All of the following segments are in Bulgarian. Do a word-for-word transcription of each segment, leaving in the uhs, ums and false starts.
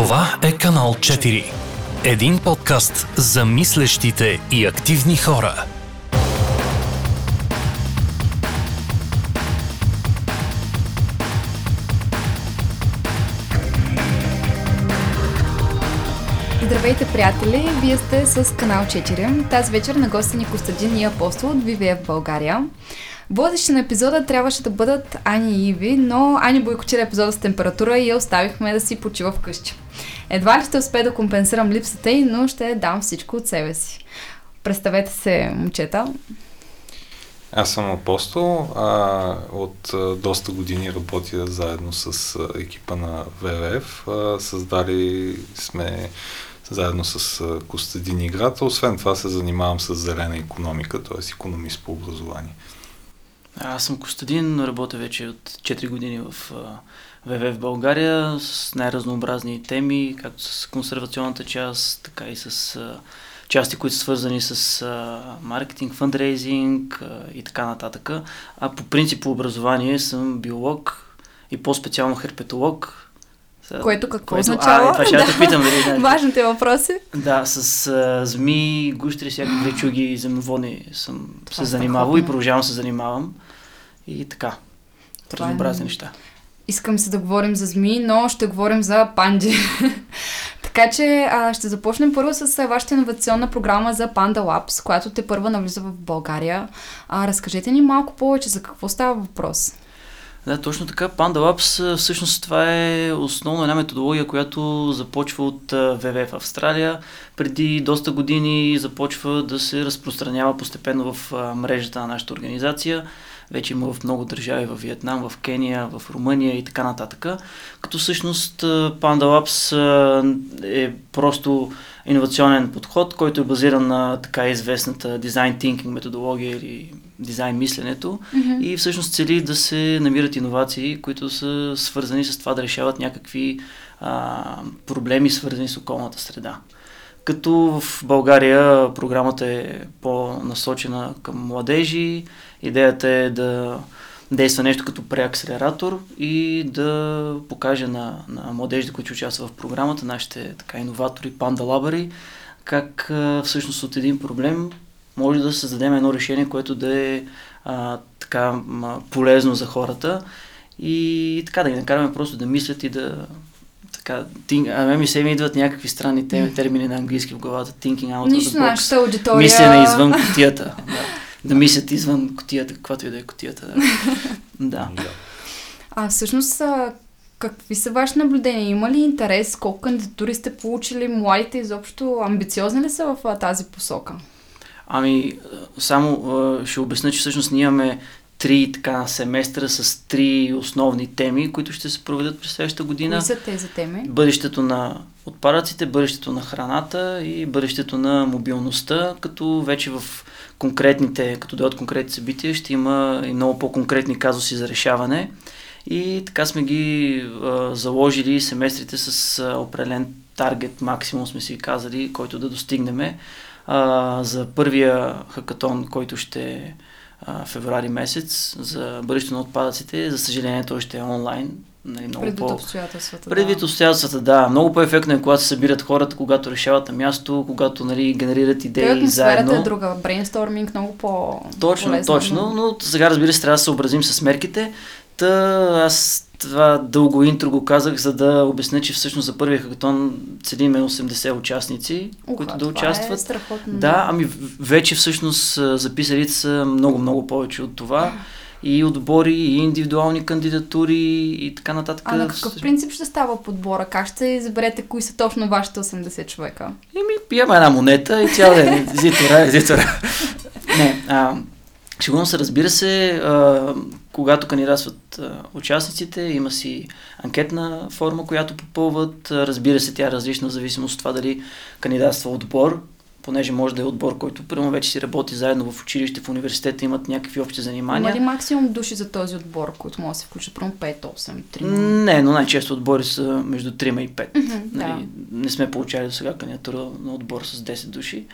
Това е Канал четири. Един подкаст за мислещите и активни хора. Здравейте, приятели! Вие сте с Канал четири. Тази вечер на гости ни Костадин и Апостол от дабъл ю дабъл ю еф България. Водещи на епизода трябваше да бъдат Ани и Иви, но Ани бойкотира епизода с температура и я оставихме да си почива вкъщи. Едва ли ще успея да компенсирам липсата й, но ще дам всичко от себе си. Представете се, момчета. Аз съм Апостол. А, от а, доста години работя заедно с а, екипа на дабъл ю дабъл ю еф. А, създали сме заедно с Костадин играта. Освен това се занимавам с зелена икономика, т.е. икономист по образование. Аз съм Костадин, работя вече от четири години в дабъл ю дабъл ю еф България с най-разнообразни теми, както с консервационната част, така и с части, които са свързани с маркетинг, фандрейзинг и така нататък. А по принцип по образование съм биолог и по-специално херпетолог. Което какво което, означава? А, това ще да. да питам. Да, важните въпроси. Да, с а, змии, гущери, всякакви чуги и земноводни съм това се занимавал и продължавам се занимавам. И така, разнообразни е... неща. Искам се да говорим за змии, но ще говорим за панди. Така че а, ще започнем първо с а, вашата иновационна програма за Panda Labs, която те първа навлиза в България. А, разкажете ни малко повече за какво става въпрос. Да, точно така. Panda Labs всъщност това е основно една методология, която започва от дабъл ю дабъл ю еф Австралия. Преди доста години започва да се разпространява постепенно в мрежата на нашата организация. Вече има в много държави, в Виетнам, в Кения, в Румъния и така нататък. Като всъщност Panda Labs е просто иновационен подход, който е базиран на така известната дизайн тинкинг методология или дизайн мисленето mm-hmm. и всъщност цели да се намират иновации, които са свързани с това да решават някакви а, проблеми, свързани с околната среда. Като в България програмата е по-насочена към младежи, идеята е да действа нещо като преакселератор и да покаже на, на младежите, които участват в програмата, нашите така иноватори, пандалабъри, как а, всъщност от един проблем може да създадем едно решение, което да е а, така а, полезно за хората и, и така да ги накараме просто да мислят и да така, think, а ми се ми идват някакви странни теми, термини на английски в главата, thinking out of the box, мислене извън кутията. Да, да мислят извън кутията, каквато и да е кутията. Да. да. А всъщност, какви са ваши наблюдения? Има ли интерес? Колко кандидатури сте получили? Младите изобщо амбициозни ли са в тази посока? Ами, само ще обясня, че всъщност ние имаме три така семестра с три основни теми, които ще се проведат през следващата година. Кои са тези теми? Бъдещето на отпадъците, бъдещето на храната и бъдещето на мобилността, като вече в конкретните, като дойдат конкретни събития, ще има и много по-конкретни казуси за решаване. И така сме ги а, заложили семестрите с а, определен таргет, максимум сме си казали, който да достигнем. А, за първия хакатон, който ще а, февруари месец, за бъдещето на отпадъците, за съжаление той ще е онлайн. Нали, много предвид по... обстоятелствата. Предвид да. обстоятелствата, да. Много по-ефектно е, когато се събират хората, когато решават на място, когато нали, генерират идеи заедно. Сферата е друга, брейнсторминг, много по Точно, полезна, точно, но сега разбира се, трябва да се съобразим с мерките. Та аз това дълго интро го казах, за да обясня, че всъщност за първия хакатон целиме осемдесет участници, Уха, които да участват. Е страхотно. Да, ами вече всъщност записалите са много-много повече от това. И отбори, и индивидуални кандидатури и така нататък. А на какъв принцип ще става подбора? Как ще изберете кои са точно вашите осемдесет човека? Еми, пием една монета и цял ден. Зитора, зитора. Не, а... Сигурно се, разбира се, а, когато кандидатстват а, участниците, има си анкетна форма, която попълват. Разбира се, тя е различна в зависимост от това дали кандидатства отбор, понеже може да е отбор, който прямо вече си работи заедно в училище, в университета, имат някакви общи занимания. Има ли максимум души за този отбор, който може да се включат прямо пет, осем, три? Не, но най-често отбори са между три и пет. Mm-hmm, нали, да. Не сме получали до сега кандидатура на отбор с десет души.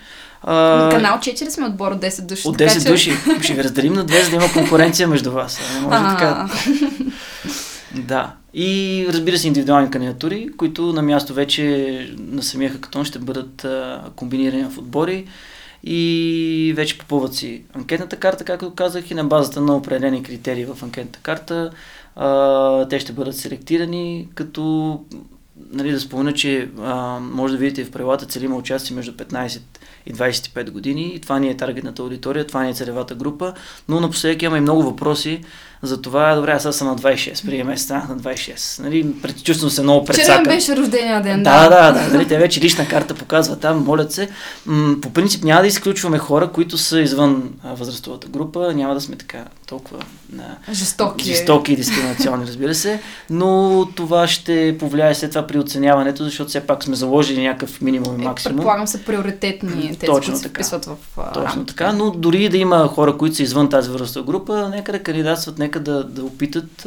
А... Канал четири сме отбор от десет души. От десет че... души. Ще ви разделим на две, за да има конкуренция между вас. Не може така. Да. И разбира се, индивидуални кандидатури, които на място вече на самия хакатон ще бъдат а, комбинирани в отбори и вече попълват си анкетната карта, както казах, и на базата на определени критерии в анкетната карта а, те ще бъдат селектирани, като нали, да спомена, че а, може да видите в правилата целима участие между петнайсет и двайсет и пет години и това ни е таргетната аудитория, това ни е целевата група, но напоследък имаме и много въпроси за това. Добре, аз съм на двайсет и шест, приеме станах на двайсет и шест, нали, чувствам се много предсакан. Вчера ми беше рождения ден. Да, да, да, нали, те вече лична карта показва там, молят се. М- по принцип няма да изключваме хора, които са извън а, възрастовата група, няма да сме така толкова а, жестоки. жестоки и дискриминационни, разбира се, но това ще повлияе след това при оценяването, защото все пак сме заложили някакъв минимум и максимум. Е, предполагам са приоритетни. Тези, точно които се вписват в рамките. Точно така, но дори да има хора, които са извън тази възрастова група, нека да кандидатстват, нека да, да опитат.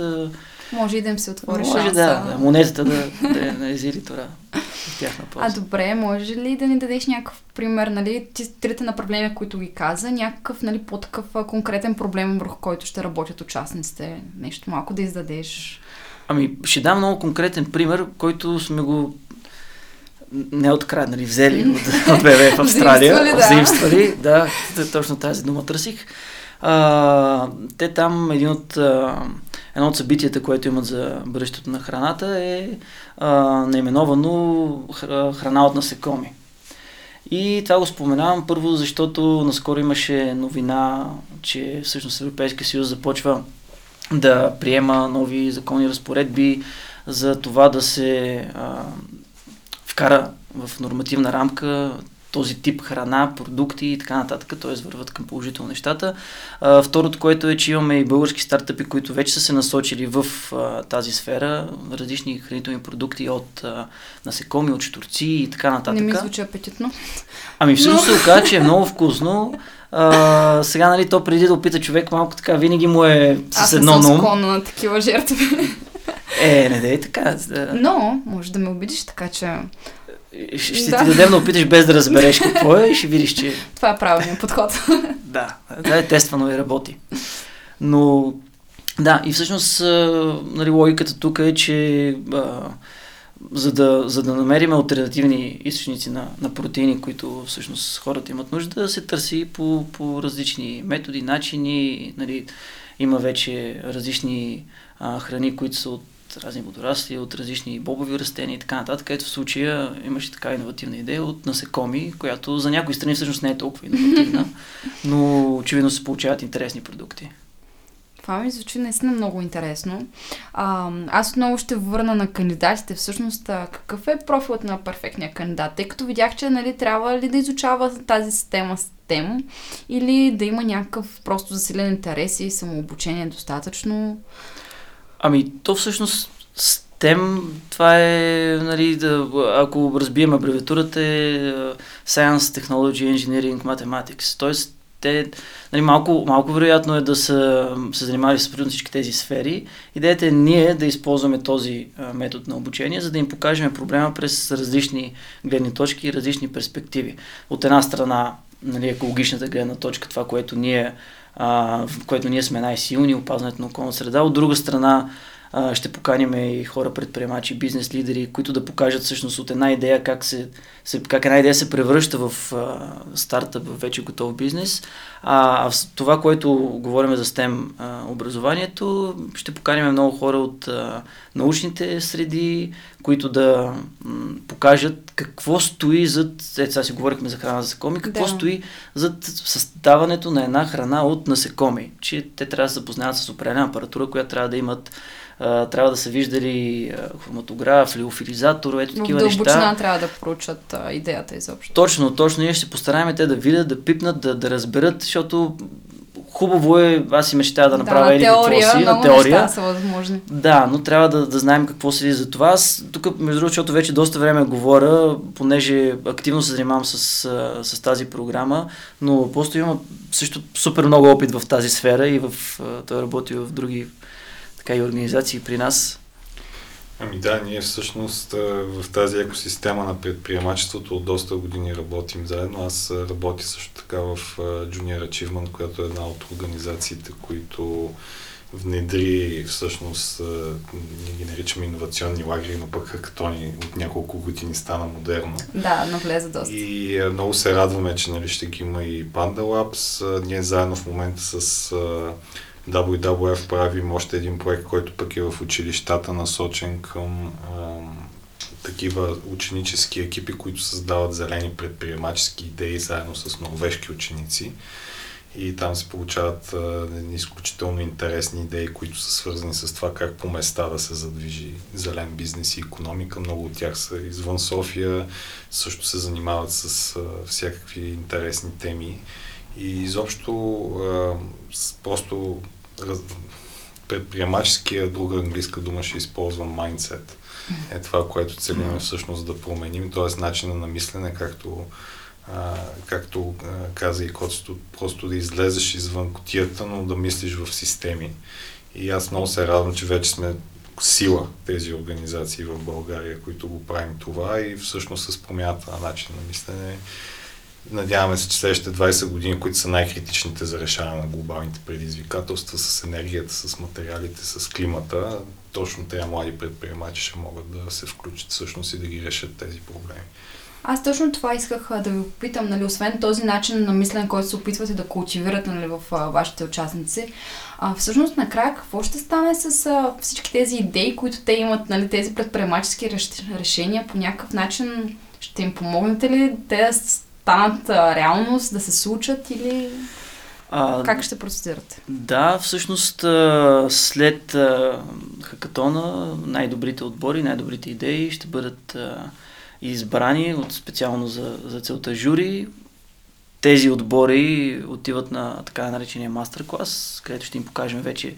Може и да им се отвори шанса. Може да, да, монетата да, да е на езилитора в тяхна полза. А добре, може ли да ни дадеш някакъв пример, нали, трите направления, които ги каза, някакъв, нали, по-такъв конкретен проблем, върху който ще работят участниците? Нещо малко да издадеш? Ами, ще дам много конкретен пример, който сме го не откраднали, взели от, от БВ в Австралия. Взаимствали, да. да. Точно тази дума търсих. А, те там, един от, едно от събитията, което имат за бъдещето на храната е а, наименовано храна от насекоми. И това го споменавам първо, защото наскоро имаше новина, че всъщност Европейския съюз започва да приема нови законни разпоредби за това да се а, вкара в нормативна рамка този тип храна, продукти и така нататък, т.е. върват към положително нещата. А, второто, което е, че имаме и български стартъпи, които вече са се насочили в а, тази сфера, различни хранителни продукти от а, насекоми, от щурци и така нататък. Не ми звучи апетитно. Ами всъщност Но... се оказа, че е много вкусно. А, сега, нали, то преди да опита човек малко така, винаги му е с едно наум. Аз не съм склонна на такива жертви. Е, не дай така. Да. Но, може да ме обидиш, така че... Ще, ще да. ти дадем да опиташ без да разбереш какво е и ще видиш, че... Това е правилният подход. Да, това е тествано и работи. Но, да, и всъщност, нали, логиката тук е, че а, за, да, за да намерим алтернативни източници на, на протеини, които всъщност хората имат нужда, да се търси по, по различни методи, начини, нали, има вече различни а, храни, които са от разни водорасли, от различни бобови растения и така нататък, където в случая имаше така иновативна идея от насекоми, която за някои страни всъщност не е толкова иновативна, но очевидно се получават интересни продукти. Това ми звучи наистина много интересно. А, аз отново ще върна на кандидатите. Всъщност, какъв е профилът на перфектния кандидат? Тъй като видях, че, нали, трябва ли да изучава тази система STEM или да има някакъв просто засилен интерес и самообучение достатъчно? Ами, то всъщност STEM, това е, нали, да, ако разбием абревиатурата, е Science, Technology, Engineering, Mathematics. Тоест, те, нали, малко, малко вероятно е да са се занимавали с всички тези сфери. Идеята е ние да използваме този а, метод на обучение, за да им покажем проблема през различни гледни точки и различни перспективи. От една страна, нали, екологичната гледна точка, това, което ние а, в което ние сме най-силни, опазването на околната среда. От друга страна, а, ще поканим и хора, предприемачи, бизнес лидери, които да покажат всъщност от една идея как, се, се, как една идея се превръща в а, стартъп, в вече готов бизнес. А, а това, което говорим за STEM а, образованието, ще поканим много хора от а, научните среди, които да м, покажат какво стои зад, ето сега си говорихме за храна за насекоми, какво да. стои зад създаването на една храна от насекоми, че те трябва да се запознаят с определена апаратура, която трябва да имат, а, трябва да са виждали хроматограф, лиофилизатор, ето такива неща. В дълбочина трябва да проучат а, идеята изобщо. Точно, точно, ние ще постараем те да видят, да пипнат, да, да разберат, защото хубаво е, аз си мечтая да направя да, на теория, какво си, на теория. Са възможни. Да, но трябва да, да знаем какво седи за това. Аз тук, между другото, защото вече доста време говоря, понеже активно се занимавам с, с тази програма, но просто имам също супер много опит в тази сфера и в, той работи в други така и организации при нас. Ами да, ние всъщност в тази екосистема на предприемачеството от доста години работим заедно. Аз работя също така в Junior Achievement, която е една от организациите, които внедри всъщност, ние ги наричаме иновационни лагери, но пък хакатони от няколко години стана модерно. Да, но влезе доста. И много се радваме, че нали, ще ги има и Panda Labs. Ние заедно в момента с дабъл ю дабъл ю еф правим още един проект, който пък е в училищата, насочен към ам, такива ученически екипи, които създават зелени предприемачески идеи заедно с норвежки ученици. И там се получават а, изключително интересни идеи, които са свързани с това как по места да се задвижи зелен бизнес и икономика. Много от тях са извън София, също се занимават с а, всякакви интересни теми. И изобщо а, просто раз... предприемаческия, друга английска дума ще използвам, mindset. Е това, което целим всъщност да променим, т.е. начина на мислене, както Uh, както uh, каза и Коцето, просто да излезеш извън кутията, но да мислиш в системи. И аз много се радвам, че вече сме сила тези организации в България, които го правим това и всъщност с промяната на начин на мислене. Надяваме се, че следващите двайсет години, които са най-критичните за решаване на глобалните предизвикателства с енергията, с материалите, с климата, точно тези млади предприемачи ще могат да се включат всъщност и да ги решат тези проблеми. Аз точно това исках да ви попитам, нали, освен този начин на мислене, който се опитвате да култивирате, нали, в а, вашите участници. А, всъщност, накрая, какво ще стане с а, всички тези идеи, които те имат, нали, тези предприемачески решения? По някакъв начин ще им помогнете ли те да станат а, реалност, да се случат или а, как ще процедирате? Да, всъщност а, след а, хакатона най-добрите отбори, най-добрите идеи ще бъдат а, избрани от специално за, за целта жури. Тези отбори отиват на така наречения мастер-клас, където ще им покажем вече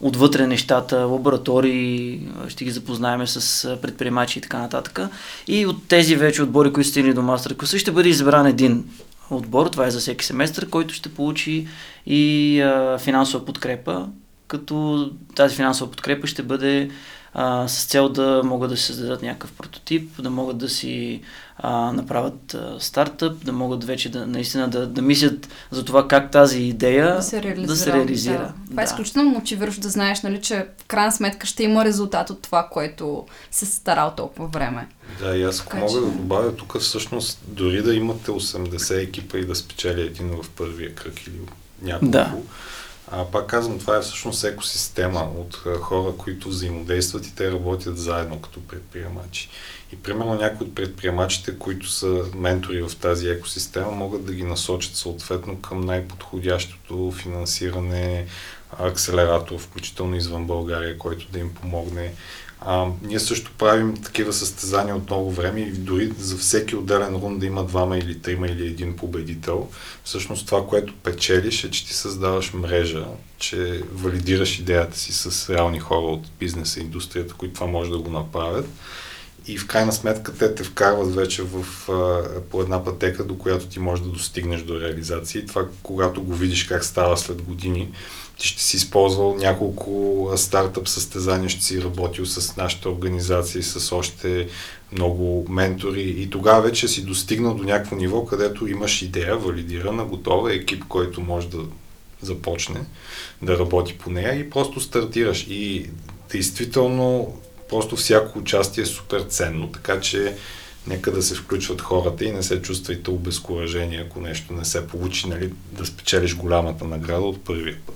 отвътре нещата, лаборатории, ще ги запознаем с предприемачи и така нататък. И от тези вече отбори, които стигнали до мастер-класа, ще бъде избран един отбор, това е за всеки семестър, който ще получи и а, финансова подкрепа, като тази финансова подкрепа ще бъде а, с цел да могат да се създадат някакъв прототип, да могат да си а, направят а, стартъп, да могат вече да, наистина да, да мислят за това как тази идея да се реализира. Да се реализира. Да. Това е изключително мотивиращо да знаеш, нали, че в крайна сметка ще има резултат от това, което се старал толкова време. Да, и аз ако мога че... да добавя тук всъщност, дори да имате осемдесет екипа и да спечели един в първия кръг или няколко, да. А, пак казвам, това е всъщност екосистема от а, хора, които взаимодействат и те работят заедно като предприемачи. И примерно някои от предприемачите, които са ментори в тази екосистема, могат да ги насочат съответно към най-подходящото финансиране, акселератор, включително извън България, който да им помогне. А, ние също правим такива състезания от много време и дори за всеки отделен рунд да има двама или трима или един победител. Всъщност това, което печелиш, е, че ти създаваш мрежа, че валидираш идеята си с реални хора от бизнеса и индустрията, които това може да го направят. И в крайна сметка те те вкарват вече в, а, по една пътека, до която ти можеш да достигнеш до реализация. И това, когато го видиш как става след години, ти ще си използвал няколко стартъп състезания, ще си работил с нашата организация, с още много ментори и тогава вече си достигнал до някакво ниво, където имаш идея, валидирана, готова, екип, който може да започне да работи по нея и просто стартираш. И действително просто всяко участие е супер ценно, така че нека да се включват хората и не се чувствайте обезкуражени, ако нещо не се получи, нали, да спечелиш голямата награда от първия път.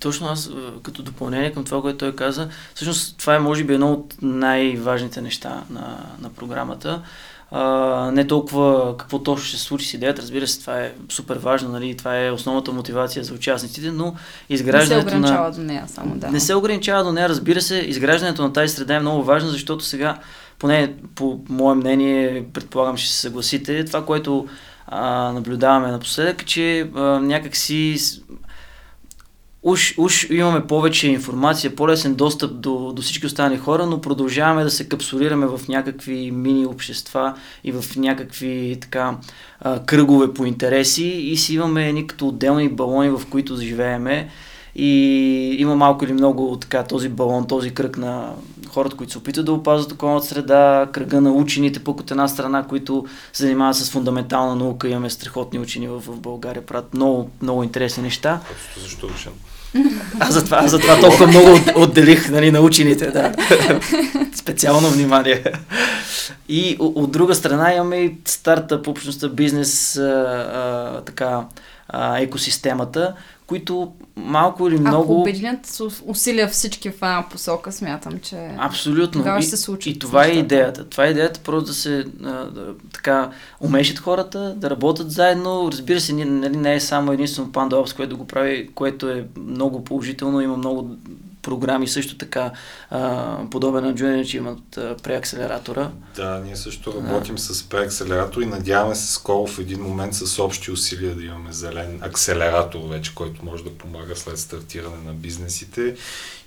Точно аз, като допълнение към това, което той каза, всъщност това е може би едно от най-важните неща на, на програмата. А, не толкова какво точно ще се случи с идеята, разбира се, това е супер важно, нали, това е основната мотивация за участниците, но изграждането не се ограничава на... до нея само, да. Не се ограничава до нея, разбира се, изграждането на тази среда е много важно, защото сега, поне по мое мнение, предполагам, ще се съгласите, това, което а, наблюдаваме напоследък, че а, някакси... Уж, уж имаме повече информация, по-лесен достъп до, до всички останали хора, но продължаваме да се капсулираме в някакви мини общества и в някакви така кръгове по интереси и си имаме едни като отделни балони, в които живееме и има малко или много така този балон, този кръг на хората, които се опитват да опазват околната среда, кръга на учените, пък от една страна, които се занимават с фундаментална наука. Имаме страхотни учени в, в България, правят много, много интересни неща. Просто защо решам? Аз затова, затова толкова много отделих, нали, на учените, да. Специално внимание. И от друга страна имаме и стартъп, общността, бизнес, а, а, така, а, екосистемата, които малко или много... Ако обединят усилия всички в една посока, смятам, че... Абсолютно. Тогава ще се случи. И, и това е идеята. Това е идеята, просто да се да, така умешат хората, да работят заедно. Разбира се, нали, не е само единствено Panda Labs, което го прави, което е много положително. Има много програми също така, а, подобен на Junior Achievement, преакселератора. Да, ние също работим да. с преакселератор и надяваме се скоро в един момент с общи усилия да имаме зелен акселератор вече, който може да помага след стартиране на бизнесите.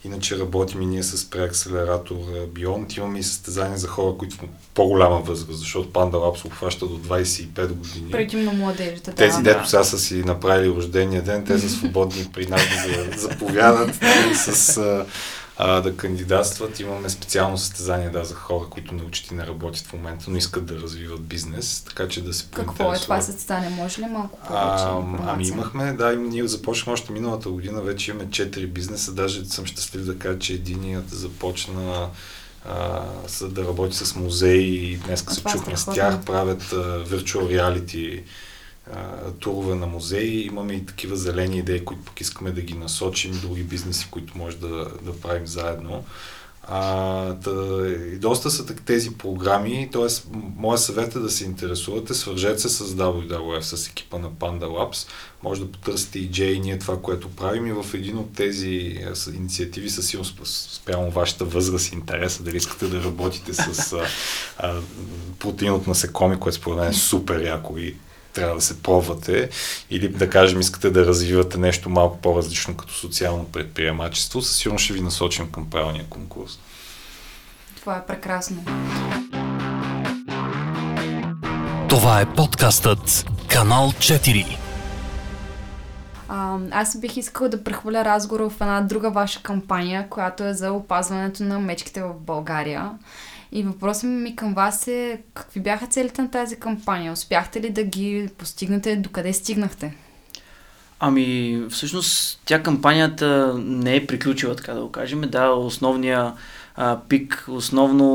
Иначе работим и ние с преакселератор Beyond. Имаме и състезания за хора, които са по-голяма възраст, защото Panda Labs обхваща до двайсет и пет години. Предимно младежите. Тези, да, дето сега са си направили рождения ден, те са свободни при нас да заповядат с... да кандидатстват. Имаме специално състезание, да, за хора, които научат и не работят в момента, но искат да развиват бизнес, така че да се поинтересуват. Какво е това състезание? Може ли малко повече? Ами имахме, да, ние започнахме още миналата година, вече имаме четири бизнеса, даже съм щастлив да кажа, че единият започна а, да работи с музеи и днеска се чухме с тях, правят а, virtual reality турове на музеи. Имаме и такива зелени идеи, които пък искаме да ги насочим, други бизнеси, които може да, да правим заедно. А, да, и доста са тези програми, т.е. моят съвет е да се интересувате, свържете се с дабъл ю дабъл ю еф, с екипа на Panda Labs, може да потърсите и Джей, и ние това, което правим, и в един от тези инициативи със сигурност спрямо вашата възраст и интереса, дали искате да работите с а, а, протеин от насекоми, което според мен е супер яко и трябва да се пробвате, или да кажем искате да развивате нещо малко по-различно като социално предприемачество, със сигурност ще ви насочим към правилния конкурс. Това е прекрасно. Това е подкастът Канал четири. А, аз бих искала да прехвърля разговора в една друга ваша кампания, която е за опазването на мечките в България. И въпросът ми към вас е, какви бяха целите на тази кампания? Успяхте ли да ги постигнете? Докъде стигнахте? Ами, всъщност, тя кампанията не е приключила, така да го кажем. Да, основния а, пик, основно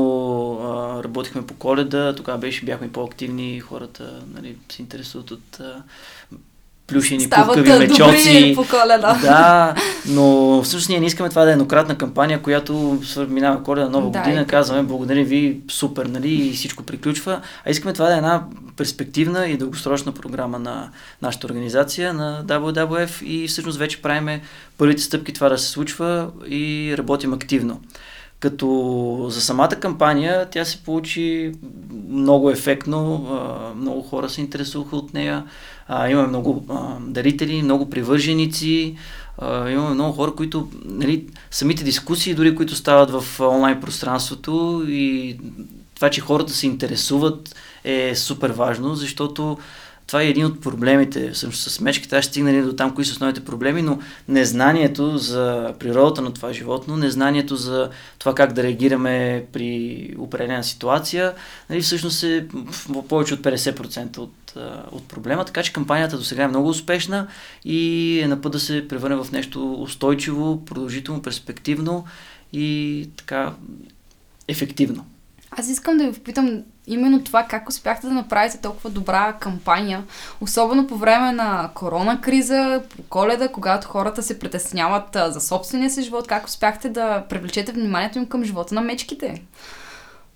а, работихме по Коледа, тогава беше, бяхме по-активни, хората, нали, се интересуват от... А, плюшени, пухкави мечоци. Да, но всъщност ние не искаме това да е еднократна кампания, която минава Коледа, Нова да, година, казваме благодаря ви, супер, нали, и всичко приключва. А искаме това да е една перспективна и дългосрочна програма на нашата организация, на дабъл ю дабъл ю еф, и всъщност вече правиме първите стъпки това да се случва и работим активно. Като за самата кампания, тя се получи много ефектно, много хора се интересуваха от нея, имаме много дарители, много привърженици, имаме много хора, които, нали, самите дискусии, дори които стават в онлайн пространството, и това, че хората се интересуват, е супер важно, защото това е един от проблемите. Всъщност с мечките, аз стигнали до там, кои са основните проблеми, но незнанието за природата на това животно, незнанието за това как да реагираме при определена ситуация, нали, всъщност е повече от петдесет процента от, от проблема. Така че кампанията до сега е много успешна и е на път да се превърне в нещо устойчиво, продължително, перспективно и така ефективно. Аз искам да ви попитам именно това, как успяхте да направите толкова добра кампания, особено по време на корона криза, по Коледа, когато хората се притесняват за собствения си живот, как успяхте да привлечете вниманието им към живота на мечките?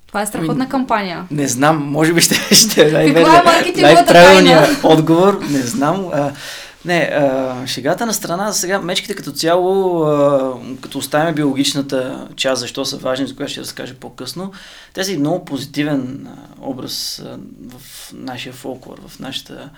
Това е страхотна кампания. Не знам, може би ще, ще най-правилният отговор, не знам. А, не, а, шегата на страна, за сега мечките като цяло, а, като оставим биологичната част, защо са важни, за която ще разкажа по-късно, те са и много позитивен а, образ а, в нашия фолклор, в нашата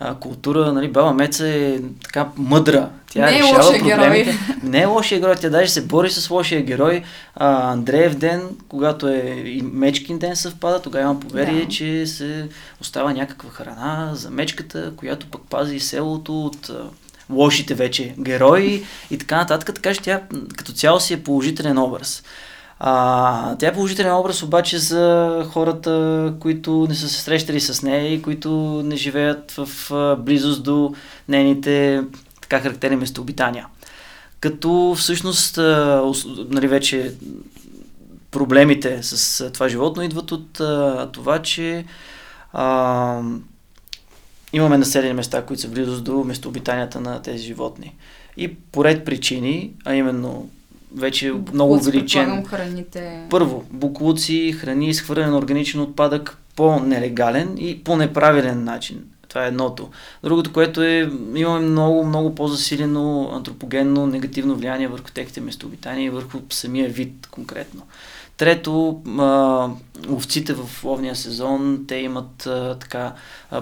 а, култура. Нали, баба Меца е така мъдра. Тя не е лошия проблемите. Герой. Не е лошия герой, тя даже се бори с лошия герой. А, Андреев ден, когато е и мечкин ден съвпада, тогава има поверие, да, че се остава някаква храна за мечката, която пък пази селото от а, лошите вече герои и така нататък. Така че тя като цяло си е положителен образ. А, тя е положителен образ обаче за хората, които не са се срещали с нея и които не живеят в а, близост до нейните така характерни местообитания. Като всъщност а, ос, нали вече проблемите с а, това животно идват от а, това, че а, имаме населени места, които са близост до местообитанията на тези животни. И по ред причини, а именно вече буклуци, много увеличен. Първо, буклуци, храни, изхвърляне на органичен отпадък по нелегален и по неправилен начин. Това е едното. Другото, което е, имаме много, много по-засилено антропогенно негативно влияние върху техните местообитания и върху самия вид конкретно. Трето, а, овците в ловния сезон, те имат а, така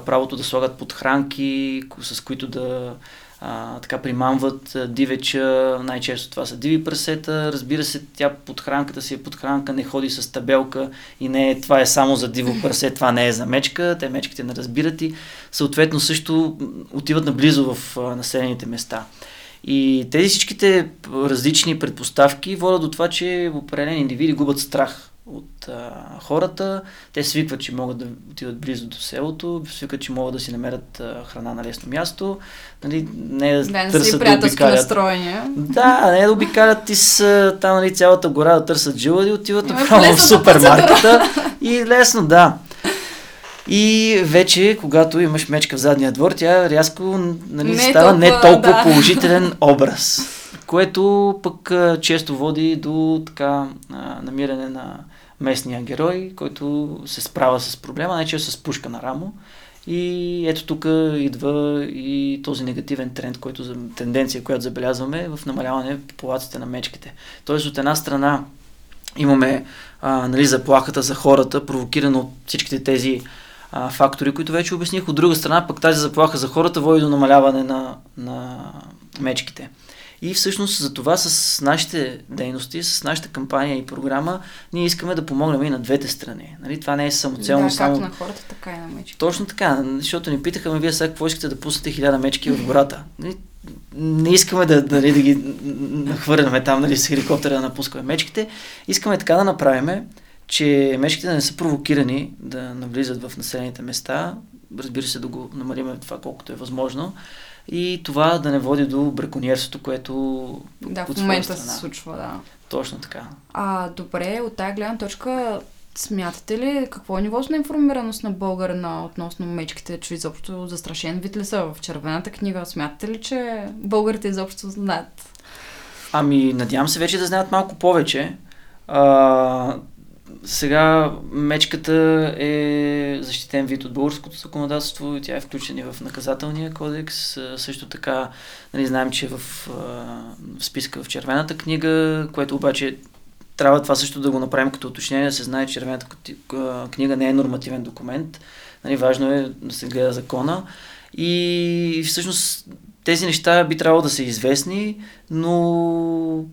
правото да слагат подхранки, с които да А, така примамват дивеча, най-често това са диви прасета. Разбира се, тя подхранката си е подхранка, не ходи с табелка и не е, това е само за диво прасе, това не е за мечка, те мечките не разбират и съответно също отиват наблизо в а, населените места. И тези всичките различни предпоставки водят до това, че определени индивиди губят страх от а, хората. Те свикват, че могат да отидат близо до селото, свикват, че могат да си намерят а, храна на лесно място. Нали, не да, да търсят, са и приятелски да настроения. Да, не да обикалят из там, нали, цялата гора да търсят жилади, отиват направо в супермаркета и лесно, да. И вече, когато имаш мечка в задния двор, тя рязко, нали, не става толкова, не толкова да. положителен образ, което пък а, често води до така а, намиране на местния герой, който се справя с проблема, най-често с пушка на рамо. И ето тук идва и този негативен тренд, който, тенденция, която забелязваме в намаляване популацията на мечките. Тоест от една страна имаме а, нали, заплахата за хората, провокирана от всичките тези а, фактори, които вече обясних. От друга страна пък тази заплаха за хората води до намаляване на, на мечките. И всъщност за това с нашите дейности, с нашата кампания и програма, ние искаме да помогнем и на двете страни. Нали? Това не е самоцелно. Да, само... както на хората, така и на мечките. Точно така, защото ни питаха, вие сега какво искате да пуснете хиляда мечки в гората? Нали? Не искаме да, нали, да ги нахвърляме там, нали, с хеликоптера да напускаме мечките. Искаме така да направим, че мечките да не са провокирани да навлизат в населените места. Разбира се, да го намалиме това колкото е възможно. И това да не води до браконьерството, което да, в момента се случва, да. Точно така. А, добре, от тази гледна точка смятате ли какво е нивото на информираност на българина относно мечките, че изобщо застрашен вид ли са в червената книга? Смятате ли, че българите изобщо знаят? Ами, надявам се вече да знаят малко повече. А, сега мечката е защитен вид от българското законодателство и тя е включена в наказателния кодекс. Също така, нали, знаем, че е в, в списка в червената книга, което обаче трябва това също да го направим като уточнение, да се знае, че червената книга не е нормативен документ. Нали, важно е да се гледа закона и всъщност тези неща би трябвало да са известни, но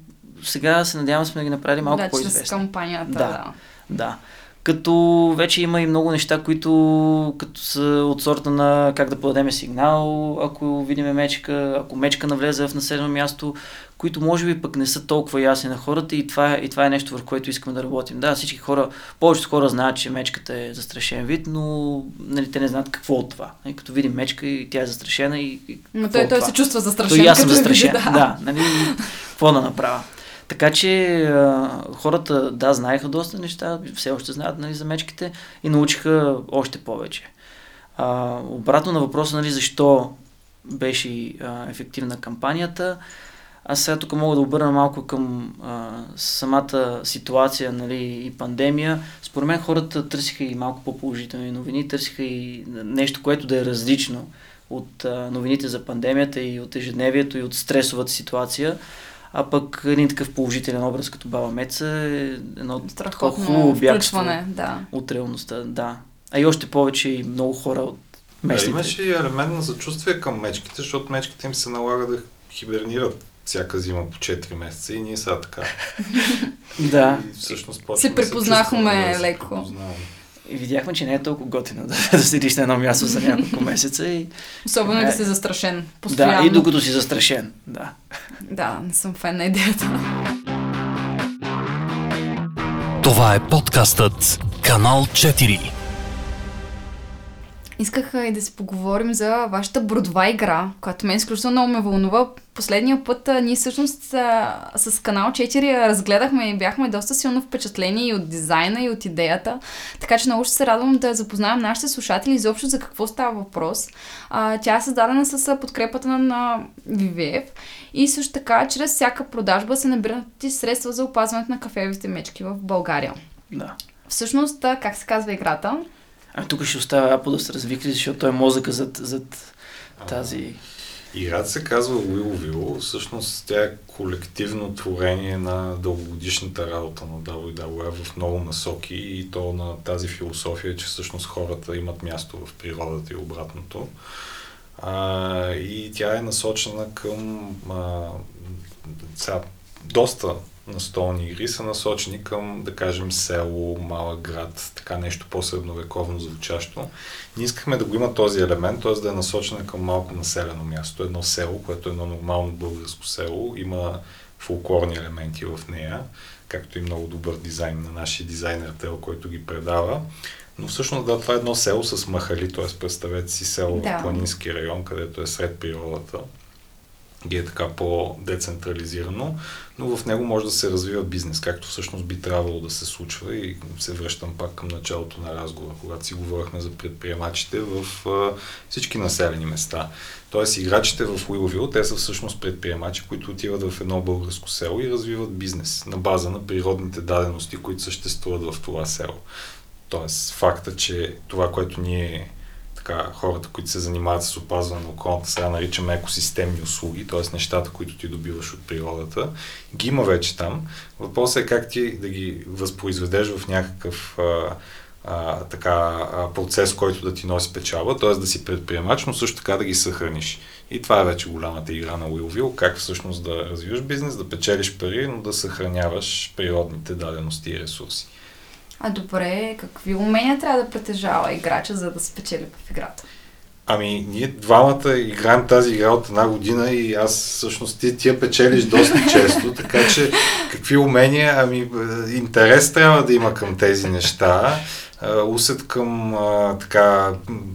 сега се надявам сме да ги направили малко да, по-известни. Да, чрез кампанията, да, да. Да. Като вече има и много неща, които като са от сорта на как да подадем сигнал, ако видим мечка, ако мечка навлезе в населено място, които може би пък не са толкова ясни на хората и това, и това е нещо, върху което искаме да работим. Да, всички хора, повечето хора знаят, че мечката е застрашен вид, но, нали, те не знаят какво от това. И като видим мечка и тя е застрашена и, и но той, той се чувства застрашен. Той аз съм застрашен, види, да. да нали, какво да направя? Така че а, хората, да, знаеха доста неща, все още знаят, нали, за мечките и научиха още повече. А, обратно на въпроса, нали, защо беше а, ефективна кампанията, аз сега тук мога да обърна малко към а, самата ситуация, нали, и пандемия. Според мен хората търсиха и малко по-положителни новини, търсиха и нещо, което да е различно от а, новините за пандемията и от ежедневието и от стресовата ситуация. А пък един такъв положителен образ като баба Меца е едно страхотно хубаво бягство да. от реалността. Да. А и още повече и много хора от местните. Да, имаше и елемент на съчувствие към мечките, защото мечките им се налага да хибернират всяка зима по четири месеца и ние сега така. Да. И всъщност почваме се припознахме да леко. И видяхме, че не е толкова готино да, да седиш на едно място за няколко месеца. И... особено да си застрашен. Постоянно. Да, и докато си застрашен. Да, да, не съм фен на идеята. Това е подкастът Канал четири. Исках и да си поговорим за вашата бродова игра, която мен изключително много ме вълнува. Последния път а, ние всъщност а, с Канал четири разгледахме и бяхме доста силно впечатлени и от дизайна, и от идеята. Така че много ще се радвам да запознаем нашите слушатели изобщо за какво става въпрос. А, тя е създадена с подкрепата на, на дабъл ю дабъл ю еф и също така чрез всяка продажба се набират и средства за опазването на кафявите мечки в България. Да. Всъщност, а, как се казва играта? А тук ще оставя Апо да се развикли, защото той е мозъка зад, зад тази... Играта се казва Wilville. Всъщност тя е колективно творение на дългогодишната работа на дабъл ю дабъл ю еф в много насоки и то на тази философия, че всъщност хората имат място в природата и обратното. А, и тя е насочена към... А, ця, доста настолни игри са насочени към, да кажем, село, малък град, така нещо по-средновековно звучащо. Ние искахме да го има този елемент, т.е. да е насочена към малко населено място. Едно село, което е едно нормално българско село, има фолклорни елементи в нея, както и много добър дизайн на нашия дизайнер Тел, който ги предава. Но всъщност да, това е едно село с махали, т.е. представете си село да. В планински район, където е сред природата. Е така по-децентрализирано, но в него може да се развива бизнес, както всъщност би трябвало да се случва и се връщам пак към началото на разговора, когато си говорихме за предприемачите в а, всички населени места. Тоест играчите в Уилвил, те са всъщност предприемачи, които отиват в едно българско село и развиват бизнес на база на природните дадености, които съществуват в това село. Тоест факта, че това, което ние хората, които се занимават с опазване на околната среда, наричаме екосистемни услуги, т.е. нещата, които ти добиваш от природата, ги има вече там. Въпросът е как ти да ги възпроизведеш в някакъв а, а, така, процес, който да ти носи печалба, т.е. да си предприемач, но също така да ги съхраниш. И това е вече голямата игра на Уилвил, как всъщност да развиваш бизнес, да печелиш пари, но да съхраняваш природните дадености и ресурси. А добре, какви умения трябва да притежава играча, за да спечели в играта? Ами, ние двамата играем тази игра от една година и аз всъщност ти, ти я печелиш доста често, така че какви умения, ами интерес трябва да има към тези неща, усет към а, така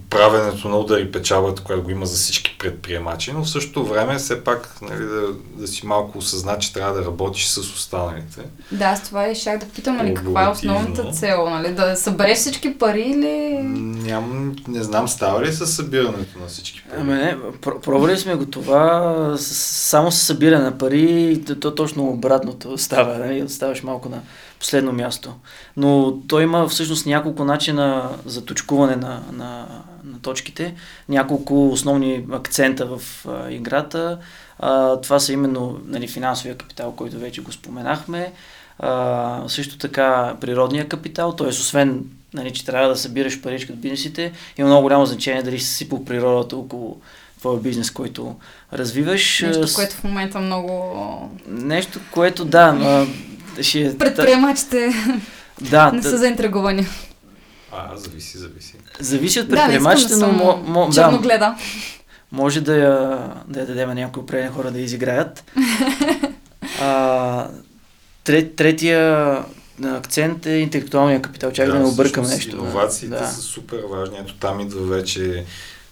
правенето на удари печалбата, която го има за всички предприемачи, но в същото време все пак нали, да, да си малко осъзна, че трябва да работиш с останалите. Да, с това и щях да питам, нали, каква е основната цел, нали, да събереш всички пари или... Ням, не знам, става ли с събирането на всички пари? Ами не, пробвали сме го това, само с събиране на пари, то, то точно обратното става, нали, ставаш малко на последно място. Но той има всъщност няколко начина за точкуване на, на, на точките, няколко основни акцента в а, играта. А, това са именно нали, финансовия капитал, който вече го споменахме. А, също така природния капитал, т.е. освен нали, че трябва да събираш парички от бизнесите, има много голямо значение дали ще си по природата около твой бизнес, който развиваш. Нещо, което в момента много... Нещо, което да... А, Ще... Предприемачите да, не да... са заинтригувани. А, зависи, зависи. Зависи от предприемачите, да, но мо... черно гледа. Да, може да я, да я дадем на някои определени хора да изиграят. а, трет, третия акцент е интелектуалния капитал. Чакай да, да не объркам нещо. Иновациите да. Са супер важни. Ето там идва вече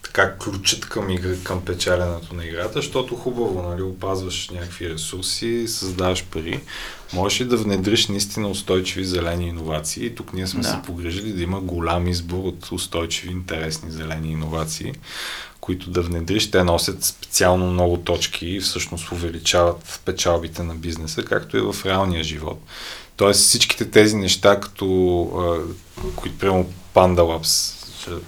така ключът към, игра, към печаленето на играта, защото хубаво, нали, опазваш някакви ресурси, създаваш пари. Можеш ли да внедриш наистина устойчиви зелени иновации? И тук ние сме да. се погрежили да има голям избор от устойчиви, интересни зелени иновации, които да внедриш. Те носят специално много точки и всъщност увеличават печалбите на бизнеса, както и в реалния живот. Тоест всичките тези неща, като които прямо Panda Labs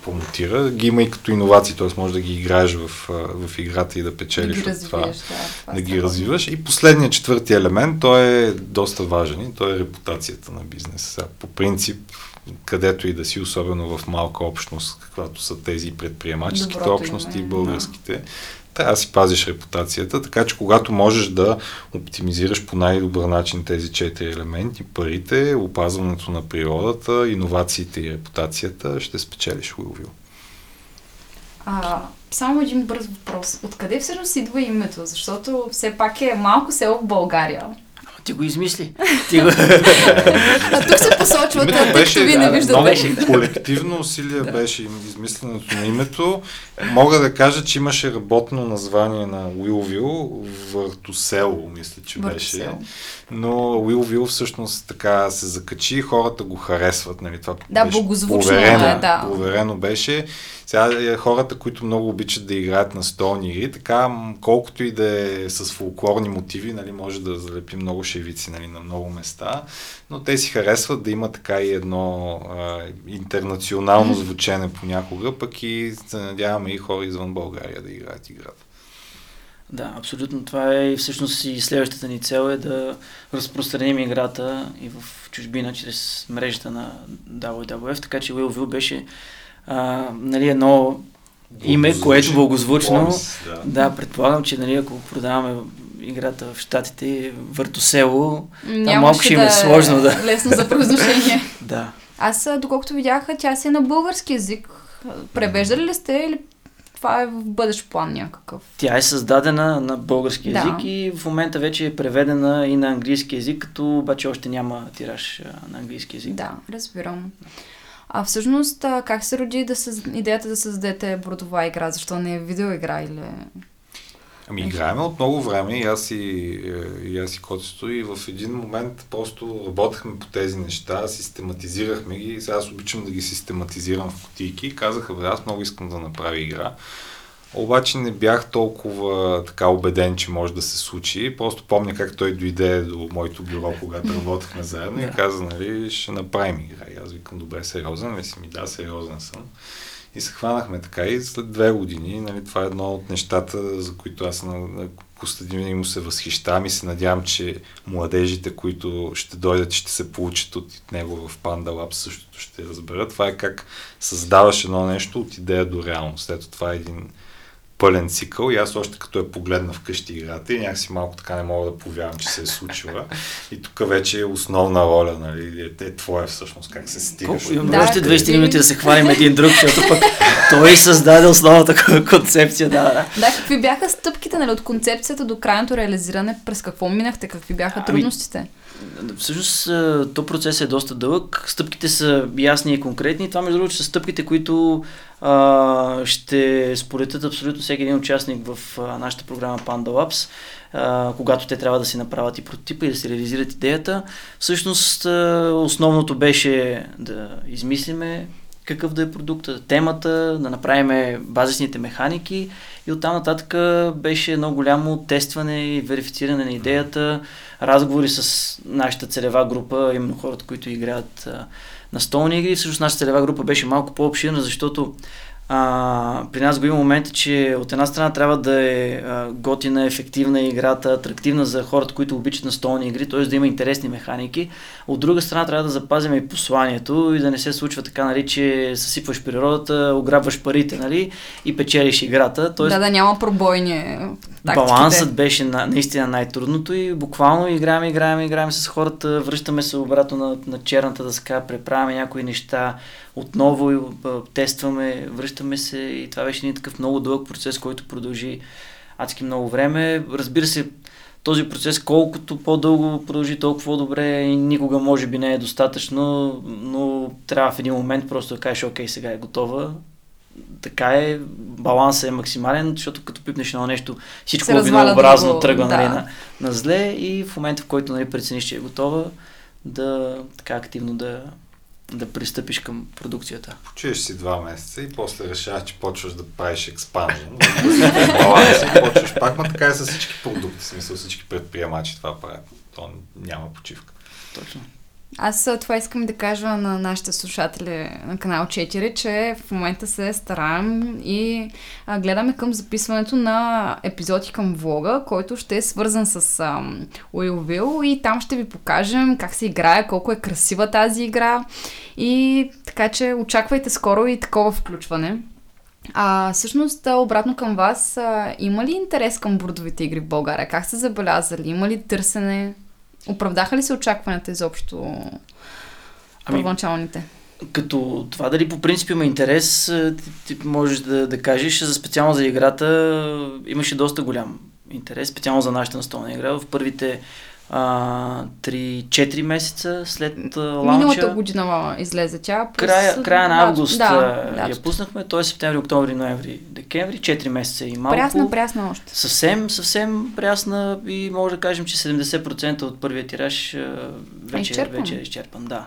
промотира, ги има и като иновации, т.е. може да ги играеш в, в играта и да печелиш да от това, да, това да ги развиваш. И последният, четвърти елемент, той е доста важен и той е репутацията на бизнеса. По принцип, където и да си, особено в малка общност, каквато са тези предприемаческите Доброто общности и българските, да. трябва да си пазиш репутацията, така че когато можеш да оптимизираш по най-добър начин тези четири елементи, парите, опазването на природата, иновациите и репутацията, ще спечелиш Уилвил. А, само един бърз въпрос. Откъде всъщност идва името? Защото все пак е малко село в България. Ти го измисли. Ти го... А тук се посочва, тъй като ви не виждате. Колективно усилие да. Беше измисленето на името. Мога да кажа, че имаше работно название на Wilville, Въртосело, мисля, че Въртосело. Беше. Но Wilville всъщност така се закачи, хората го харесват. Нали? Това да, благозвучно е, да. Проверено беше. Сега хората, които много обичат да играят на столни игри, така колкото и да е с фолклорни мотиви, нали, може да залепи много шевици, нали, на много места, но те си харесват да има така и едно а, интернационално звучене понякога, пък и се надяваме и хора извън България да играят играта. Да, абсолютно. Това е всъщност и следващата ни цел е да разпространим играта и в чужбина чрез мрежата на дабъл ю дабъл ю еф, така че Wilville беше а, нали, едно име, което благозвучно. Планс, да. Да, предполагам, че нали, ако продаваме играта в щатите, Въртосело, там малко ще да им е сложно. Да, лесно за произношение. Да. Аз, доколкото видях, тя си е на български език. Превеждали ли сте или това е в бъдещ план някакъв? Тя е създадена на български език да. И в момента вече е преведена и на английски език, като обаче още няма тираж на английски език. Да, разбирам. А всъщност, как се роди да съз... идеята да създадете бордова игра? Защо не е видеоигра или... Ами играем от много време и аз и, и, аз и Котсто и в един момент просто работехме по тези неща, систематизирахме ги и сега аз обичам да ги систематизирам в кутийки. Казаха, бе, аз много искам да направя игра. Обаче не бях толкова така убеден, че може да се случи. Просто помня как той дойде до моето бюро, когато работехме заедно и каза, нали, ще направим игра. И аз викам, добре, сериозен ли си ми? Да, сериозен съм. И се хванахме така и след две години, нали, това е едно от нещата, за които аз на, на Костадин му се възхищавам и се надявам, че младежите, които ще дойдат, ще се получат от него в Panda Labs, същото ще разберат. Това е как създаваш едно нещо от идея до реалност. Ето това е един пълен цикъл и аз още като я погледна вкъщи играта и някакси малко така не мога да повярвам, че се е случила. И тук вече е основна роля, нали, е твоя всъщност, как се стигаш. Колко, да, още двайсет минути да се хвалим един друг, защото пък той създаде основната концепция. Да, да. Да, какви бяха стъпките, нали, от концепцията до крайното реализиране, през какво минахте, какви бяха трудностите? Ами... Всъщност, то процес е доста дълъг, стъпките са ясни и конкретни. Това, между другото, са стъпките, които а, ще споредят абсолютно всеки един участник в а, нашата програма Panda Labs, а, когато те трябва да си направят и прототипа и да се реализират идеята. Всъщност, а, основното беше да измислиме какъв да е продуктът, темата, да направим базисните механики и оттам нататък беше едно голямо тестване и верифициране на идеята, разговори с нашата целева група, именно хората, които играят а, настолни игри. Всъщност нашата целева група беше малко по-обширна, защото а, при нас го има момента, че от една страна трябва да е а, готина, ефективна играта, атрактивна за хората, които обичат настолни игри, т.е. да има интересни механики. От друга страна трябва да запазим и посланието и да не се случва така, нали, че съсипваш природата, ограбваш парите, нали, и печелиш играта. Т.е. Да, да няма пробойни тактиките. Балансът беше на, наистина най-трудното и буквално играем, играем, играем с хората, връщаме се обратно на, на черната дъска, преправяме някои неща, отново тестваме, връщаме се и това беше един такъв много дълъг процес, който продължи адски много време. Разбира се, този процес колкото по-дълго продължи, толкова по-добре и никога може би не е достатъчно, но трябва в един момент просто да кажеш, окей, сега е готова. Така е, балансът е максимален, защото като пипнеш едно нещо, всичко винообразно много... тръгва, да. Нали, на, на зле и в момента, в който, нали, прецениш, че е готова, да така активно да... да пристъпиш към продукцията. Почуеш си два месеца и после решаваш, че почваш да правиш експанжен. Да, почваш пак, но така е с всички продукти. В смисъл всички предприемачи това правят. То няма почивка. Точно. Аз това искам да кажа на нашите слушатели на Канал четири, че в момента се стараем и а, гледаме към записването на епизоди към влога, който ще е свързан с а, Wilville и там ще ви покажем как се играе, колко е красива тази игра и така че очаквайте скоро и такова включване. А, всъщност, обратно към вас, а, има ли интерес към бордовите игри в България? Как се забелязали? Има ли търсене? Оправдаха ли се очакванията изобщо първоначалните? Ами, като това дали по принцип има интерес, ти, ти можеш да, да кажеш, за специално за играта имаше доста голям интерес, специално за нашата настолна игра. В първите три-четири месеца след лаунча. Миналата година излезе тя. През... Края, края на август да, да, я пуснахме, т.е. септември, октомври, ноември, декември, четири месеца и малко. Прясна, прясна още. Съвсем, съвсем прясна и може да кажем, че седемдесет процента от първия тираж вече е, вече е изчерпан. Да.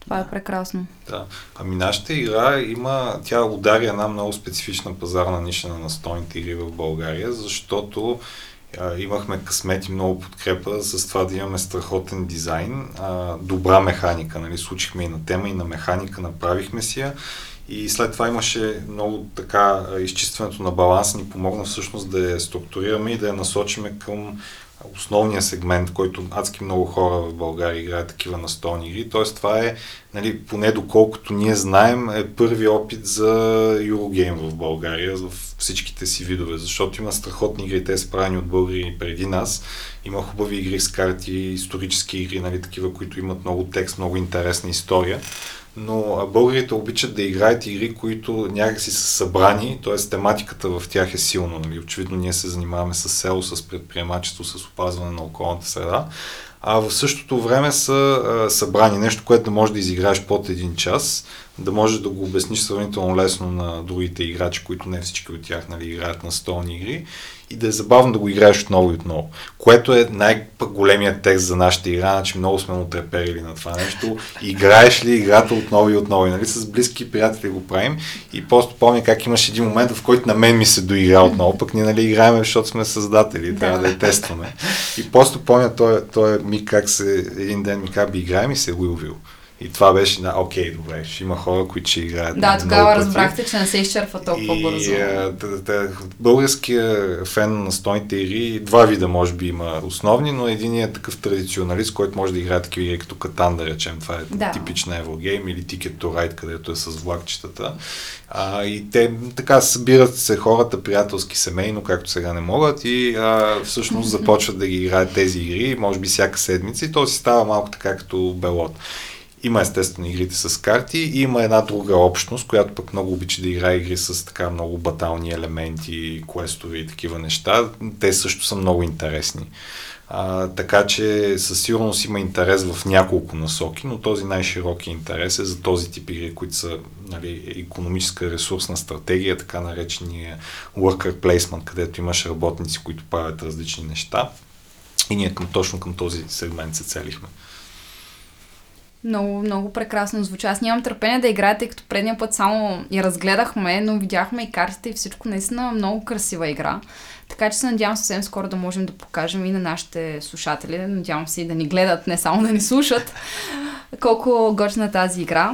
Това е прекрасно. Да. Ами нашата игра има, тя удари една много специфична пазарна ниша на настолните игри в България, защото имахме късмет и много подкрепа с това да имаме страхотен дизайн, добра механика, нали, случихме и на тема, и на механика, направихме си я и след това имаше много така, изчистването на баланса ни помогна всъщност да я структурираме и да я насочиме към основния сегмент, който адски много хора в България играят такива настолни игри, т.е. това е, нали, поне доколкото ние знаем, е първи опит за Eurogame в България в всичките си видове, защото има страхотни игри, те са правени от българи преди нас, има хубави игри с карти, исторически игри, нали, такива, които имат много текст, много интересна история. Но българите обичат да играят игри, които някакси са събрани, т.е. тематиката в тях е силно. Нали? Очевидно ние се занимаваме с село, с предприемачество, с опазване на околната среда, а в същото време са а, събрани нещо, което да можеш да изиграеш под един час, да можеш да го обясниш сравнително лесно на другите играчи, които не всички от тях, нали, играят на столни игри и да е забавно да го играеш отново и отново, което е най-големият текст за нашата игра, значи много сме отреперили на това нещо, играеш ли играта отново и отново, нали, с близки приятели го правим и просто помня как имаш един момент, в който на мен ми се доигра отново, пък ние, нали, играеме, защото сме създатели, трябва да я тестваме и просто помня той, той ми как се, един ден ми каза, би играем и се Wilville. И това беше на окей, добре, ще има хора, които ще играят. Да, тогава разбрахте, че не се изчерпва толкова и, бързо. Да, да, българския фен на настолните игри, два вида може би има основни, но един е такъв традиционалист, който може да играе такива игри като Катан, да речем. Това е да. Типична Еврогейм или Ticket to Ride, където е с влакчетата. А, и те така събират се хората приятелски, семейно, както сега не могат и а, всъщност започват да ги играят тези игри, може би всяка седмица и то си става малко така като белот. Има естествено игрите с карти и има една друга общност, която пък много обича да играе игри с така много батални елементи, квестови и такива неща. Те също са много интересни. А, така че със сигурност има интерес в няколко насоки, но този най-широки интерес е за този тип игри, които са, нали, икономическа ресурсна стратегия, така наречения worker placement, където имаш работници, които правят различни неща. И ние към, точно към този сегмент се целихме. Много, много прекрасно звучи. Аз нямам търпение да играете, тъй като предния път само я разгледахме, но видяхме и картите и всичко. Наистина много красива игра. Така че се надявам съвсем скоро да можем да покажем и на нашите слушатели. Надявам се и да ни гледат, не само да ни слушат. Колко готина е тази игра.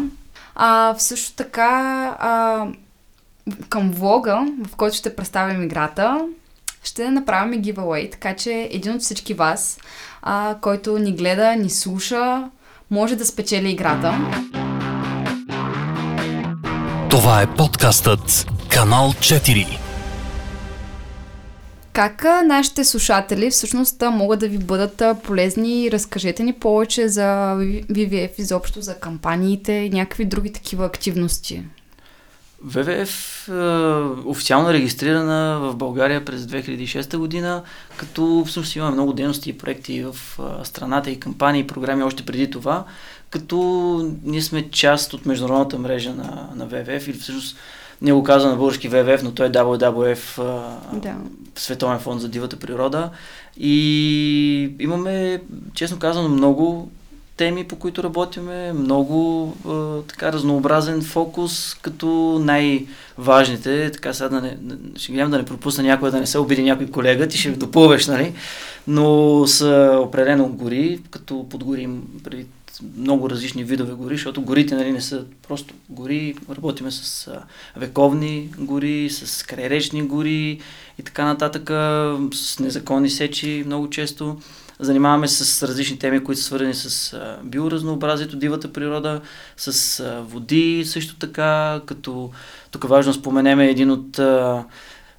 А, също така а, към влога, в който ще представим играта, ще направим giveaway. Така че един от всички вас, а, който ни гледа, ни слуша, може да спечели играта. Това е подкастът Канал четири. Как нашите слушатели всъщност могат да ви бъдат полезни? Разкажете ни повече за дабъл ю дабъл ю еф, изобщо за кампаниите и някакви други такива активности. дабъл ю дабъл ю еф е официално регистрирана в България през две хиляди и шеста година, като всъщност имаме много дейности и проекти в страната и кампании и програми още преди това, като ние сме част от международната мрежа на, на дабъл ю дабъл ю еф или всъщност не го казвам на български дабъл ю дабъл ю еф, но той е дабъл ю дабъл ю еф, да. Световен фонд за дивата природа и имаме, честно казано, много теми, по които работиме, много а, така разнообразен фокус, като най-важните, така сега да не, ще гледам да не пропусна някой, да не се обиди някой колега, ти ще ви допълваш, нали? Но са определено гори, като подгорим преди много различни видове гори, защото горите, нали, не са просто гори, работиме с а, вековни гори, с крайречни гори и така нататък, с незаконни сечи много често. Занимаваме се с различни теми, които са свързани с биоразнообразието, дивата природа, с води също така, като тук важно споменем един от а,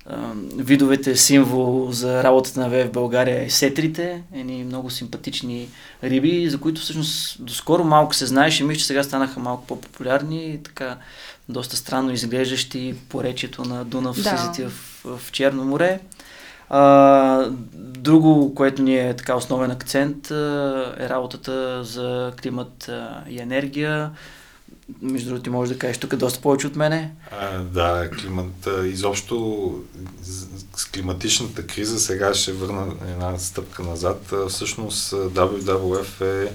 а, видовете символ за работата на дабъл ю дабъл ю еф България е сетрите, едни много симпатични риби, за които всъщност доскоро малко се знаеше, мисля, че сега станаха малко по-популярни и така доста странно изглеждащи по речието на Дунав, да. Слизите в, в Черно море. А, друго, което ни е така основен акцент, е работата за климат и енергия. Между другото, можеш да кажеш тук доста повече от мене. А, да, климат, изобщо с климатичната криза, сега ще върна една стъпка назад. Всъщност дабъл ю дабъл ю еф е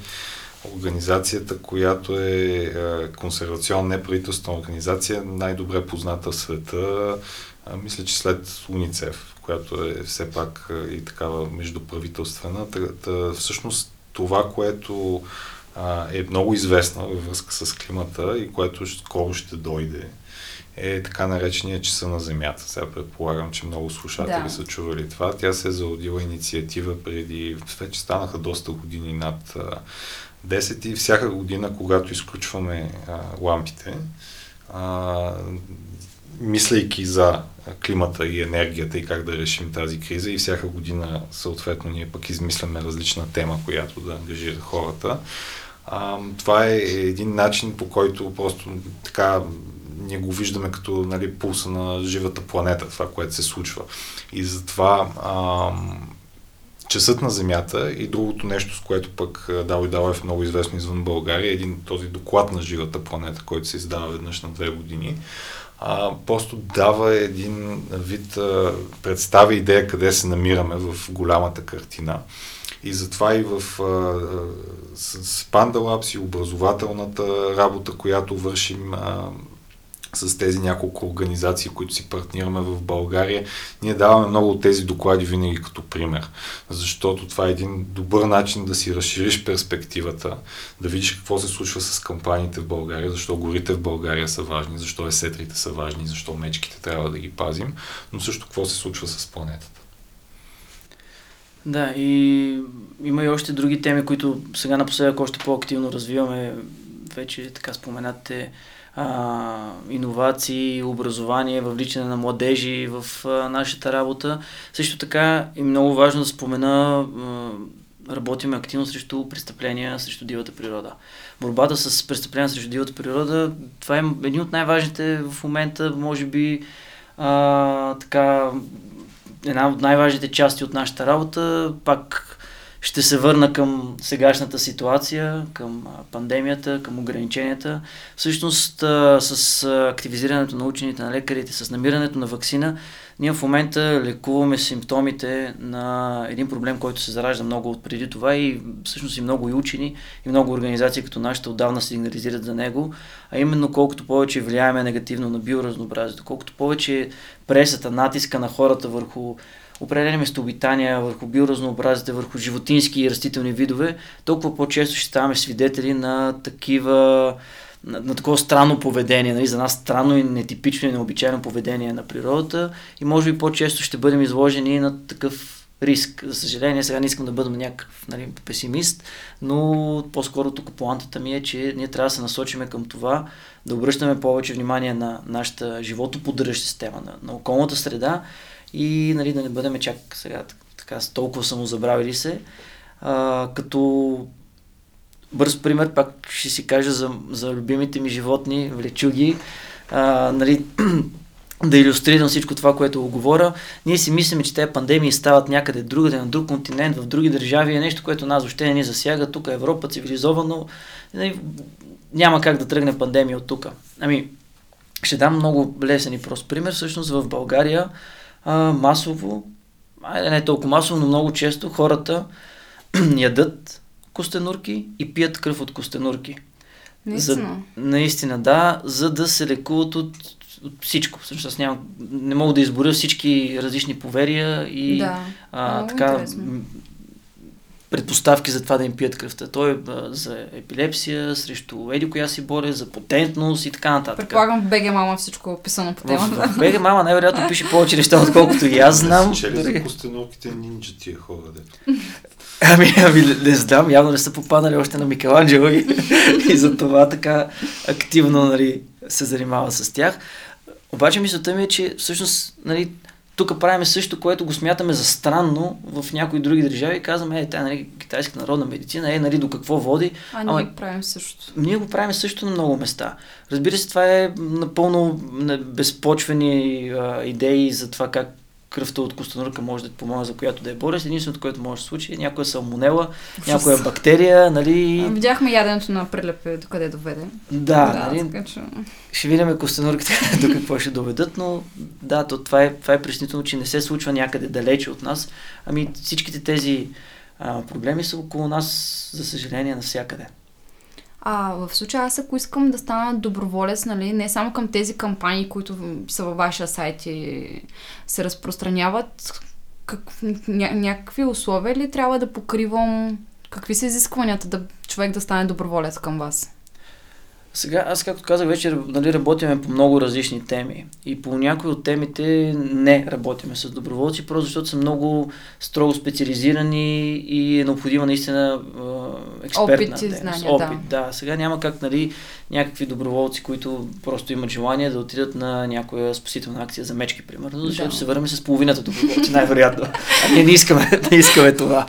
организацията, която е консервационна неправителствена организация, най-добре позната в света. Мисля, че след УНИЦЕФ, която е все пак и такава междуправителствена. Всъщност това, което е много известна във връзка с климата и което скоро ще дойде, е така наречения часа на Земята. Сега предполагам, че много слушатели да. са чували това. Тя се е зародила инициатива преди, вече станаха доста години, над десет, и всяка година, когато изключваме а, лампите, а, мислейки за климата и енергията и как да решим тази криза, и всяка година съответно ние пък измисляме различна тема, която да ангажира хората. А, това е един начин, по който просто така ние го виждаме като, нали, пулса на живата планета, това, което се случва. И затова а, часът на Земята и другото нещо, с което пък дабъл ю дабъл ю еф е много известно извън България, един този доклад на живата планета, който се издава веднъж на две години, а, просто дава един вид, а, представя идея къде се намираме в голямата картина. И затова и в Panda Labs и образователната работа, която вършим а, с тези няколко организации, които си партнираме в България, ние даваме много от тези доклади винаги като пример. Защото това е един добър начин да си разшириш перспективата, да видиш какво се случва с кампаниите в България, защо горите в България са важни, защо есетрите са важни, защо мечките трябва да ги пазим, но също какво се случва с планетата. Да, и има и още други теми, които сега напоследък още по-активно развиваме. Вече така споменате а, иновации, образование, въвличане на младежи в а, нашата работа. Също така е много важно да спомена, а, работим активно срещу престъпления срещу дивата природа. Борбата с престъпления срещу дивата природа, това е един от най-важните в момента, може би а, така, една от най-важните части от нашата работа. Пак ще се върна към сегашната ситуация, към пандемията, към ограниченията. Всъщност с активизирането на учените, на лекарите, с намирането на ваксина, ние в момента лекуваме симптомите на един проблем, който се заражда много от преди това, и всъщност и много и учени, и много организации като нашата отдавна сигнализират за него, а именно колкото повече влияеме негативно на биоразнообразието, колкото повече пресата, натиска на хората върху определени местообитания, върху биоразнообразите, върху животински и растителни видове, толкова по-често ще ставаме свидетели на такива, на, на такова странно поведение, нали, за нас странно и нетипично и необичайно поведение на природата, и може би по-често ще бъдем изложени на такъв риск. За съжаление, сега не искам да бъдам някакъв, нали, песимист, но по-скоро тук поантата ми е, че ние трябва да се насочиме към това, да обръщаме повече внимание на нашата животоподдържаща система, на, на околната среда, и, нали, да не бъдем чак сега така толкова самозабравили се. А, като бърз пример пак ще си кажа за, за любимите ми животни, влечуги, а, нали, да илюстрирам всичко това, което говоря. Ние си мислим, че тези пандемии стават някъде другаде, на друг континент, в други държави, е нещо, което нас въобще не ни засяга. Тук Европа цивилизовано, нали, няма как да тръгне пандемия от тук. Ами, ще дам много лесен и прост пример. Всъщност в България А, масово, айде не толкова масово, но много често хората ядат костенурки и пият кръв от костенурки. Наистина? За, наистина, да, за да се лекуват от, от всичко. Всъщност няма, не мога да изборя всички различни поверия и да, а, така, предпоставки за това да им пият кръвта. Той е за епилепсия, срещу еди коя си болест, за потентност и така нататък. Предполагам в БГ Мама всичко е описано по темата. В, в БГ Мама най-вероятно пише повече неща, отколкото и аз знам. Чели за костенурките нинджа тия хора, дето. Ами, ами не знам, явно не са попаднали още на Микеланджело и, и за това така активно, нали, се занимава с тях. Обаче мисълта ми е, че всъщност, нали, тук правим също, което го смятаме за странно в някои други държави, и казваме, е, тя, нали, китайска народна медицина, е, нали, до какво води. А Ама, ние го правим също. Ние го правим също на много места. Разбира се, това е напълно безпочвени а, идеи за това как кръвта от костенурка може да ти помага за която да е болест. Единственото, което може да се случи е някоя салмонела, някоя бактерия, нали... Видяхме яденето на прелепи, докъде доведе. Да, да нали... Така, че... Ще видим костенурката до какво ще доведат, но да, то това е, това е притеснително, че не се случва някъде далече от нас. Ами всичките тези а, проблеми са около нас, за съжаление, навсякъде. А в случая аз ако искам да стана доброволец, нали, не само към тези кампании, които са във вашия сайт и се разпространяват, как, ня- някакви условия ли трябва да покривам? Какви са изискванията да човек да стане доброволец към вас? Сега, аз както казах, вече нали, работиме по много различни теми и по някои от темите не работиме с доброволци, просто защото са много строго специализирани и е необходима наистина експертна опит и знания. Опит, да. да. Сега няма как нали, някакви доброволци, които просто имат желание да отидат на някоя спасителна акция за мечки, примерно, защото да. се върваме с половината доброволци, най-вероятно. А ние не искаме, не искаме това.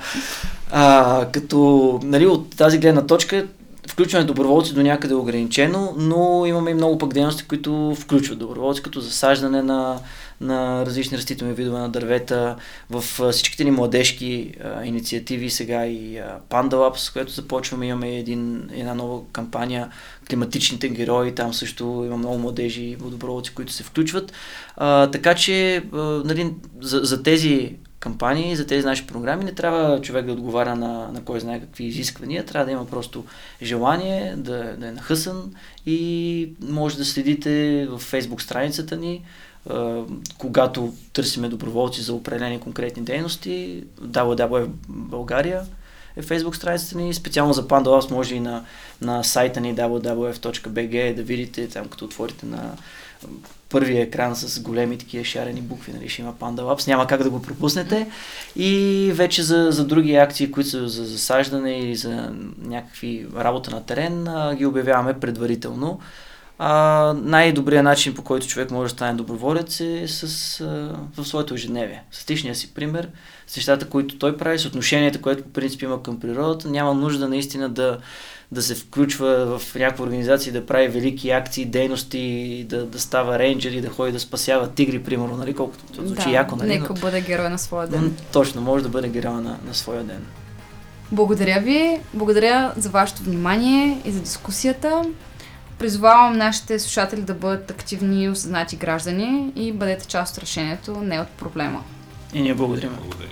А, като нали, от тази гледна точка включване доброволци до някъде е ограничено, но имаме и много пък дейности, които включват доброволци, като засаждане на, на различни растителни видове на дървета. В всичките ни младежки а, инициативи сега и а, Panda Labs, с което започваме, имаме един, една нова кампания Климатичните герои, там също има много младежи и доброволци, които се включват. А, така че а, нали, за, за тези кампании, за тези наши програми не трябва човек да отговаря на, на кой знае какви изисквания, трябва да има просто желание, да, да е нахъсан и може да следите в Фейсбук страницата ни, когато търсиме доброволци за определени конкретни дейности. дабъл ю дабъл ю еф България е Фейсбук страницата ни, специално за Panda Labs може и на, на сайта ни дабъл ю дабъл ю еф точка би джи да видите, там като отворите на първия екран с големи такива шарени букви, нали, ще има Panda Labs, няма как да го пропуснете. И вече за, за други акции, които са за засаждане или за някакви работа на терен, а, ги обявяваме предварително. А, най-добрият начин, по който човек може да стане доброволец е с, а, в своето ежедневие. С личния си пример, с нещата, които той прави, с отношенията, което по принцип има към природата, няма нужда наистина да да се включва в някаква организация, да прави велики акции, дейности, да, да става рейнджер и да ходи да спасява тигри, примерно, нали, колкото да, звучи яко. Нали, нека но... бъде герой на своя ден. Точно, може да бъде герой на, на своя ден. Благодаря ви, благодаря за вашето внимание и за дискусията. Призовавам нашите слушатели да бъдат активни и осъзнати граждани и бъдете част от решението, не от проблема. И ние благодарим. Благодарим.